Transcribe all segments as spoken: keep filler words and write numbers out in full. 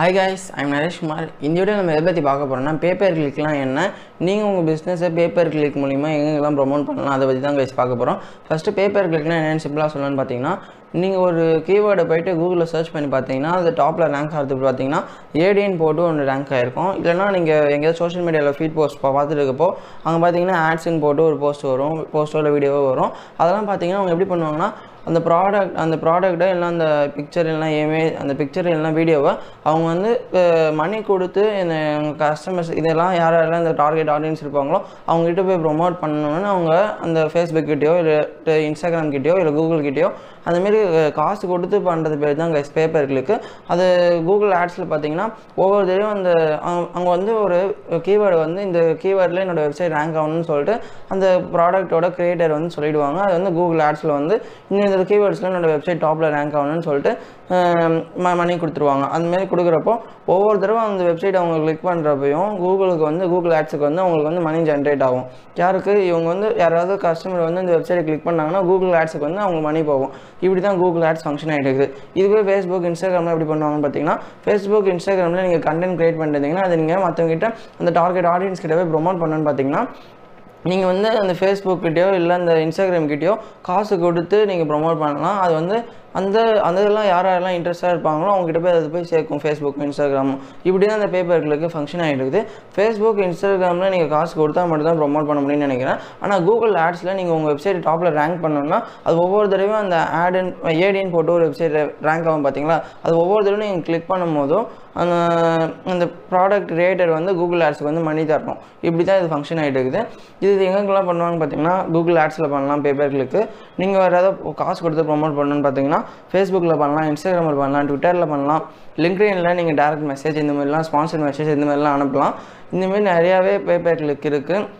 Hi guys, I'm Naresh Kumar. இந்த video நம்ம எதை பற்றி பார்க்க போகிறோம்னா, பேப்பர் கிளிக்லாம் என்ன, நீங்கள் உங்கள் பிஸ்னஸை பேப்பர் கிளிக் மூலிமா எங்கெங்கெல்லாம் ப்ரொமோட் பண்ணலாம், அதை பற்றி தான் கைஸ் பார்க்க போகிறோம். ஃபஸ்ட்டு பேப்பர் கிளிக்லாம் என்னென்னு சிம்பிளாக சொல்லணும்னு பார்த்தீங்கன்னா, நீங்கள் ஒரு கீவேர்டை போய்ட்டு கூகுளில் சர்ச் பண்ணி பார்த்தீங்கன்னா அது டாப்பில் ரேங்க் ஆகிறதுக்கு பார்த்தீங்கன்னா ஏடின்னு போட்டு ஒன்று ரேங்க் ஆகிருக்கும். இல்லைனா நீங்கள் எங்கேயாவது சோஷியல் மீடியாவில் ஃபீட் போஸ்ட் பார்த்துட்டு இருக்கப்போ அங்கே பார்த்தீங்கன்னா ஆட்ஸுன்னு போட்டு ஒரு போஸ்ட் வரும், போஸ்ட்டோட வீடியோவோ வரும். அதெல்லாம் பார்த்தீங்கன்னா அவங்க எப்படி பண்ணுவாங்கன்னா, அந்த ப்ராடக்ட் அந்த ப்ராடக்டை இல்லை அந்த பிக்சர் இல்லைனா இமேஜ், அந்த பிக்சர் இல்லைனா வீடியோவை அவங்க வந்து மணி கொடுத்து இந்த கஸ்டமர்ஸ் இதெல்லாம் யார் யாரெல்லாம் இந்த டார்கெட் ஆடியன்ஸ் இருப்பாங்களோ அவங்ககிட்ட போய் ப்ரொமோட் பண்ணணும்னு அவங்க அந்த ஃபேஸ்புக் கிட்டேயோ இல்லை இன்ஸ்டாகிராம் கிட்டேயோ இல்லை கூகுள் கிட்டேயோ அந்தமாரி காசு கொடுத்து பண்ணுறது பேர் தான் கைஸ் பேப்பர் கிளிக். அது கூகுள் ஆட்ஸில் பார்த்தீங்கன்னா ஒவ்வொரு தடவையும் அந்த அவங்க வந்து ஒரு கீவேர்டு வந்து இந்த கீவேர்டில் என்னோடய வெப்சைட் ரேங்க் ஆகணும்னு சொல்லிட்டு அந்த ப்ராடக்டோட க்ரியேட்டர் வந்து சொல்லிவிடுவாங்க. அது வந்து கூகுள் ஆட்ஸில் வந்து இன்னும் இந்த கீவேர்ட்ஸில் என்னோடய வெப்சைட் டாப்பில் ரேங்க் ஆகணும்னு சொல்லிட்டு மணி கொடுத்துருவாங்க. அந்தமாரி கொடுக்குறப்போ ஒவ்வொரு தடவை அந்த வெப்சைட் அவங்க கிளிக் பண்ணுறப்பையும் கூகுளுக்கு வந்து கூகுள் ஆட்ஸுக்கு வந்து அவங்களுக்கு வந்து மணி ஜென்ரேட் ஆகும். யாருக்கு இவங்க வந்து யாராவது கஸ்டமர் வந்து இந்த வெப்சைட்டை கிளிக் பண்ணாங்கன்னா கூகுள் ஆட்ஸுக்கு வந்து அவங்க மணி போகும். இப்படி தான் கூகுள் ஆட்ஸ் ஃபங்க்ஷன் ஆகிட்டு இருக்குது. இதுவே ஃபேஸ்புக் இன்ஸ்டாகிராமில் எப்படி பண்ணுவாங்கன்னு பார்த்தீங்கன்னா, ஃபேஸ்புக் இன்ஸ்டாகிராமில் நீங்கள் கண்டென்ட் க்ரியேட் பண்ணிட்டீங்கன்னா அது நீங்கள் மற்றவங்ககிட்ட அந்த டார்கெட் ஆடியன்ஸ் கிட்டவே ப்ரொமோட் பண்ணணும்னு பார்த்தீங்கன்னா நீங்கள் வந்து அந்த ஃபேஸ்புக் கிட்டேயோ இல்லை அந்த இன்ஸ்டாகிராம் கிட்டேயோ காசு கொடுத்து நீங்கள் ப்ரொமோட் பண்ணலாம். அது வந்து அந்த அந்த இதெல்லாம் யார் யாரெல்லாம் இன்ட்ரெஸ்ட்டாக இருப்பாங்களோ அவங்ககிட்ட போய் அதை போய் சேர்க்கும் ஃபேஸ்புக் இன்ஸ்டாகிராமும். இப்படி தான் அந்த பேப்பர் கிளிக் ஃபங்க்ஷன் ஆகிட்டு இருக்குது. ஃபேஸ்புக் இன்ஸ்டாகிராமில் நீங்கள் காசு கொடுத்தா மட்டும் தான் ப்ரொமோட் பண்ண முடியும்னு நினைக்கிறேன். ஆனால் கூகுள் ஆட்ஸில் நீங்கள் உங்கள் வெப்சைட் டாப்பில் ரேங்க் பண்ணணும்னா அது ஒவ்வொரு தடவையும் அந்த ஆடின் ஏடின்னு போட்டு ஒரு வெப்சைட் ரேங்க் ஆகும் பார்த்தீங்களா, அது ஒவ்வொரு தடவையும் நீங்கள் கிளிக் பண்ணும் போதும் அந்த அந்த ப்ராடக்ட் ரேட்டர் வந்து கூகுள் ஆட்ஸுக்கு வந்து மணி தரணும். இப்படி தான் இது ஃபங்க்ஷன் ஆகிட்டு இருக்குது. இது எங்கெங்கெல்லாம் பண்ணுவாங்க பார்த்தீங்கன்னா, கூகுள் ஆட்ஸில் பண்ணலாம் பேப்பர் கிளிக்கு. நீங்கள் வேறு ஏதாவது காசு கொடுத்து ப்ரொமோட் பண்ணணும்னு பார்த்தீங்கன்னா ஃபேஸ்புக்கில் பண்ணலாம், இன்ஸ்டாகிராமில் பண்ணலாம், ட்விட்டரில் பண்ணலாம், லிங்க்டின்ல நீங்கள் டேரக்ட் மெசேஜ் இந்த மாதிரிலாம் ஸ்பான்சர் மெசேஜ் இந்த மாதிரிலாம் அனுப்பலாம். இந்தமாரி நிறையாவே பேப்பர் கிளிக் இருக்குது.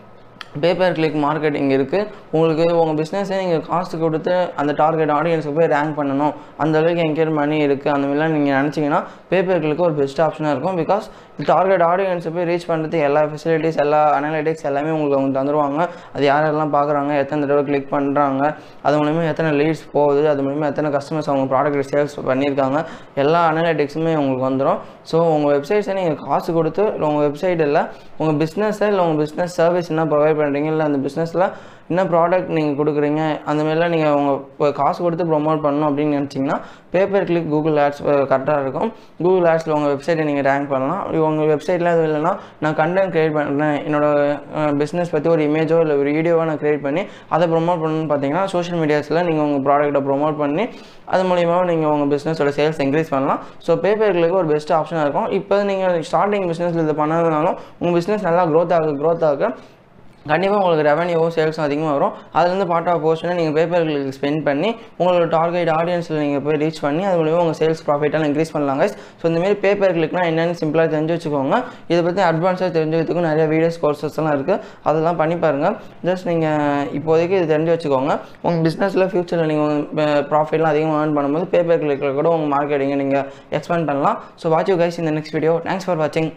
பேப்பர் கிளிக் மார்க்கெட்டிங் இருக்குது. உங்களுக்கு உங்கள் பிஸ்னஸை நீங்கள் காசு கொடுத்து அந்த டார்கெட் ஆடியன்ஸுக்கு போய் ரேங்க் பண்ணணும், அந்தளவுக்கு எங்கேயும் மணி இருக்குது அந்த மாதிரிலாம் நீங்கள் நினச்சிங்கன்னா பேப்பர் கிளிக்கு ஒரு பெஸ்ட் ஆப்ஷனாக இருக்கும். பிகாஸ் டார்கெட் ஆடியன்ஸை போய் ரீச் பண்ணுறது எல்லா ஃபெசிலிட்டிஸ் எல்லா அனாலிட்டிக்ஸ் எல்லாமே உங்களுக்கு அவங்க தந்துடுவாங்க. அது யாரெல்லாம் பார்க்குறாங்க, எத்தனை தடவை கிளிக் பண்ணுறாங்க, அது மூலிமா எத்தனை லீட்ஸ் போகுது, அது மூலிமா எத்தனை கஸ்டமர்ஸ் அவங்க ப்ராடக்ட் சேல்ஸ் பண்ணியிருக்காங்க, எல்லா அனாலிட்டிக்ஸுமே உங்களுக்கு வந்துடும். ஸோ உங்கள் வெப்சைட்ஸை நீங்கள் காசு கொடுத்து இல்லை உங்கள் வெப்சைட் இல்லை உங்கள் பிஸ்னஸை இல்லை உங்கள் பிஸ்னஸ் சர்வீஸ் என்ன ப்ரொவைட் பண்ணுறீங்க இல்லை அந்த பிஸ்னஸில் என்ன ப்ராடக்ட் நீங்கள் கொடுக்குறீங்க அந்த மாதிரிலாம் நீங்கள் உங்கள் காசு கொடுத்து ப்ரொமோட் பண்ணணும் அப்படின்னு நினச்சிங்கன்னா பேப்பர் கிளிக் கூகுள் ஆட்ஸ் கரெக்டாக இருக்கும். கூகுள் ஆட்ஸில் உங்கள் வெப்சைட்டை நீங்கள் ரேங்க் பண்ணலாம். உங்கள் வெப்சைட்டில் அது இல்லைன்னா நான் கண்டென்ட் க்ரியேட் பண்ணுறேன், என்னோடய பிஸ்னஸ் பற்றி ஒரு இமேஜோ இல்லை ஒரு வீடியோவோ நான் க்ரியேட் பண்ணி அதை ப்ரொமோட் பண்ணணும்னு பார்த்தீங்கன்னா சோஷியல் மீடியாஸில் நீங்கள் உங்கள் ப்ராடக்ட்டை ப்ரொமோட் பண்ணி அது மூலிமா நீங்கள் உங்கள் பிஸ்னஸோட சேல்ஸ் இன்க்ரீஸ் பண்ணலாம். ஸோ பேப்பர் கிளிக் ஒரு பெஸ்ட் ஆப்ஷனாக இருக்கும். இப்போ நீங்கள் ஸ்டார்டிங் பிஸ்னஸில் இது பண்ணதுனாலும் உங்கள் பிஸ்னஸ் நல்லா க்ரோத் ஆக க்ரோத் ஆக கண்டிப்பாக உங்களுக்கு ரெவன்யூவும் சேல்ஸும் அதிகமாக வரும். அதுலேருந்து பார்ட் ஆஃப் போர்ஷனை நீங்கள் பேப்பர் கிளிக் ஸ்பெண்ட் பண்ணி உங்களோட டார்கெட் ஆடியன்ஸில் நீங்கள் போய் ரீச் பண்ணி அது மூலிமா உங்கள் சேல்ஸ் ப்ராஃபிட்டாக இன்க்ரீஸ் பண்ணலாம் கைஸ். ஸோ இந்தமாரி பேப்பர் கிளிக்னால் என்னென்னு சிம்பிளாக தெரிஞ்சு வச்சுக்கோங்க. இதை பற்றி அட்வான்ஸாக தெரிஞ்சுக்கிறதுக்கும் நிறைய வீடியோஸ் கோர்சஸ்லாம் இருக்குது, அதெல்லாம் பண்ணி பாருங்கள். ஜஸ்ட் நீங்கள் இப்போதைக்கு இது தெரிஞ்சு வச்சுக்கோங்க. உங்கள் பிஸ்னஸில் ஃப்யூச்சரில் நீங்கள் ப்ராஃபிட்லாம் அதிகமாக ஏர்ன் பண்ணும்போது பேப்பர் கிளிக்கில் கூட உங்கள் மார்க்கெட்டிங்கை நீங்கள் எக்ஸ்பேண்ட் பண்ணலாம். ஸோ வாட்ச் யூ கைஸ் இந்த நெக்ஸ்ட் வீடியோ. தேங்க்ஸ் ஃபார் வாட்சிங்.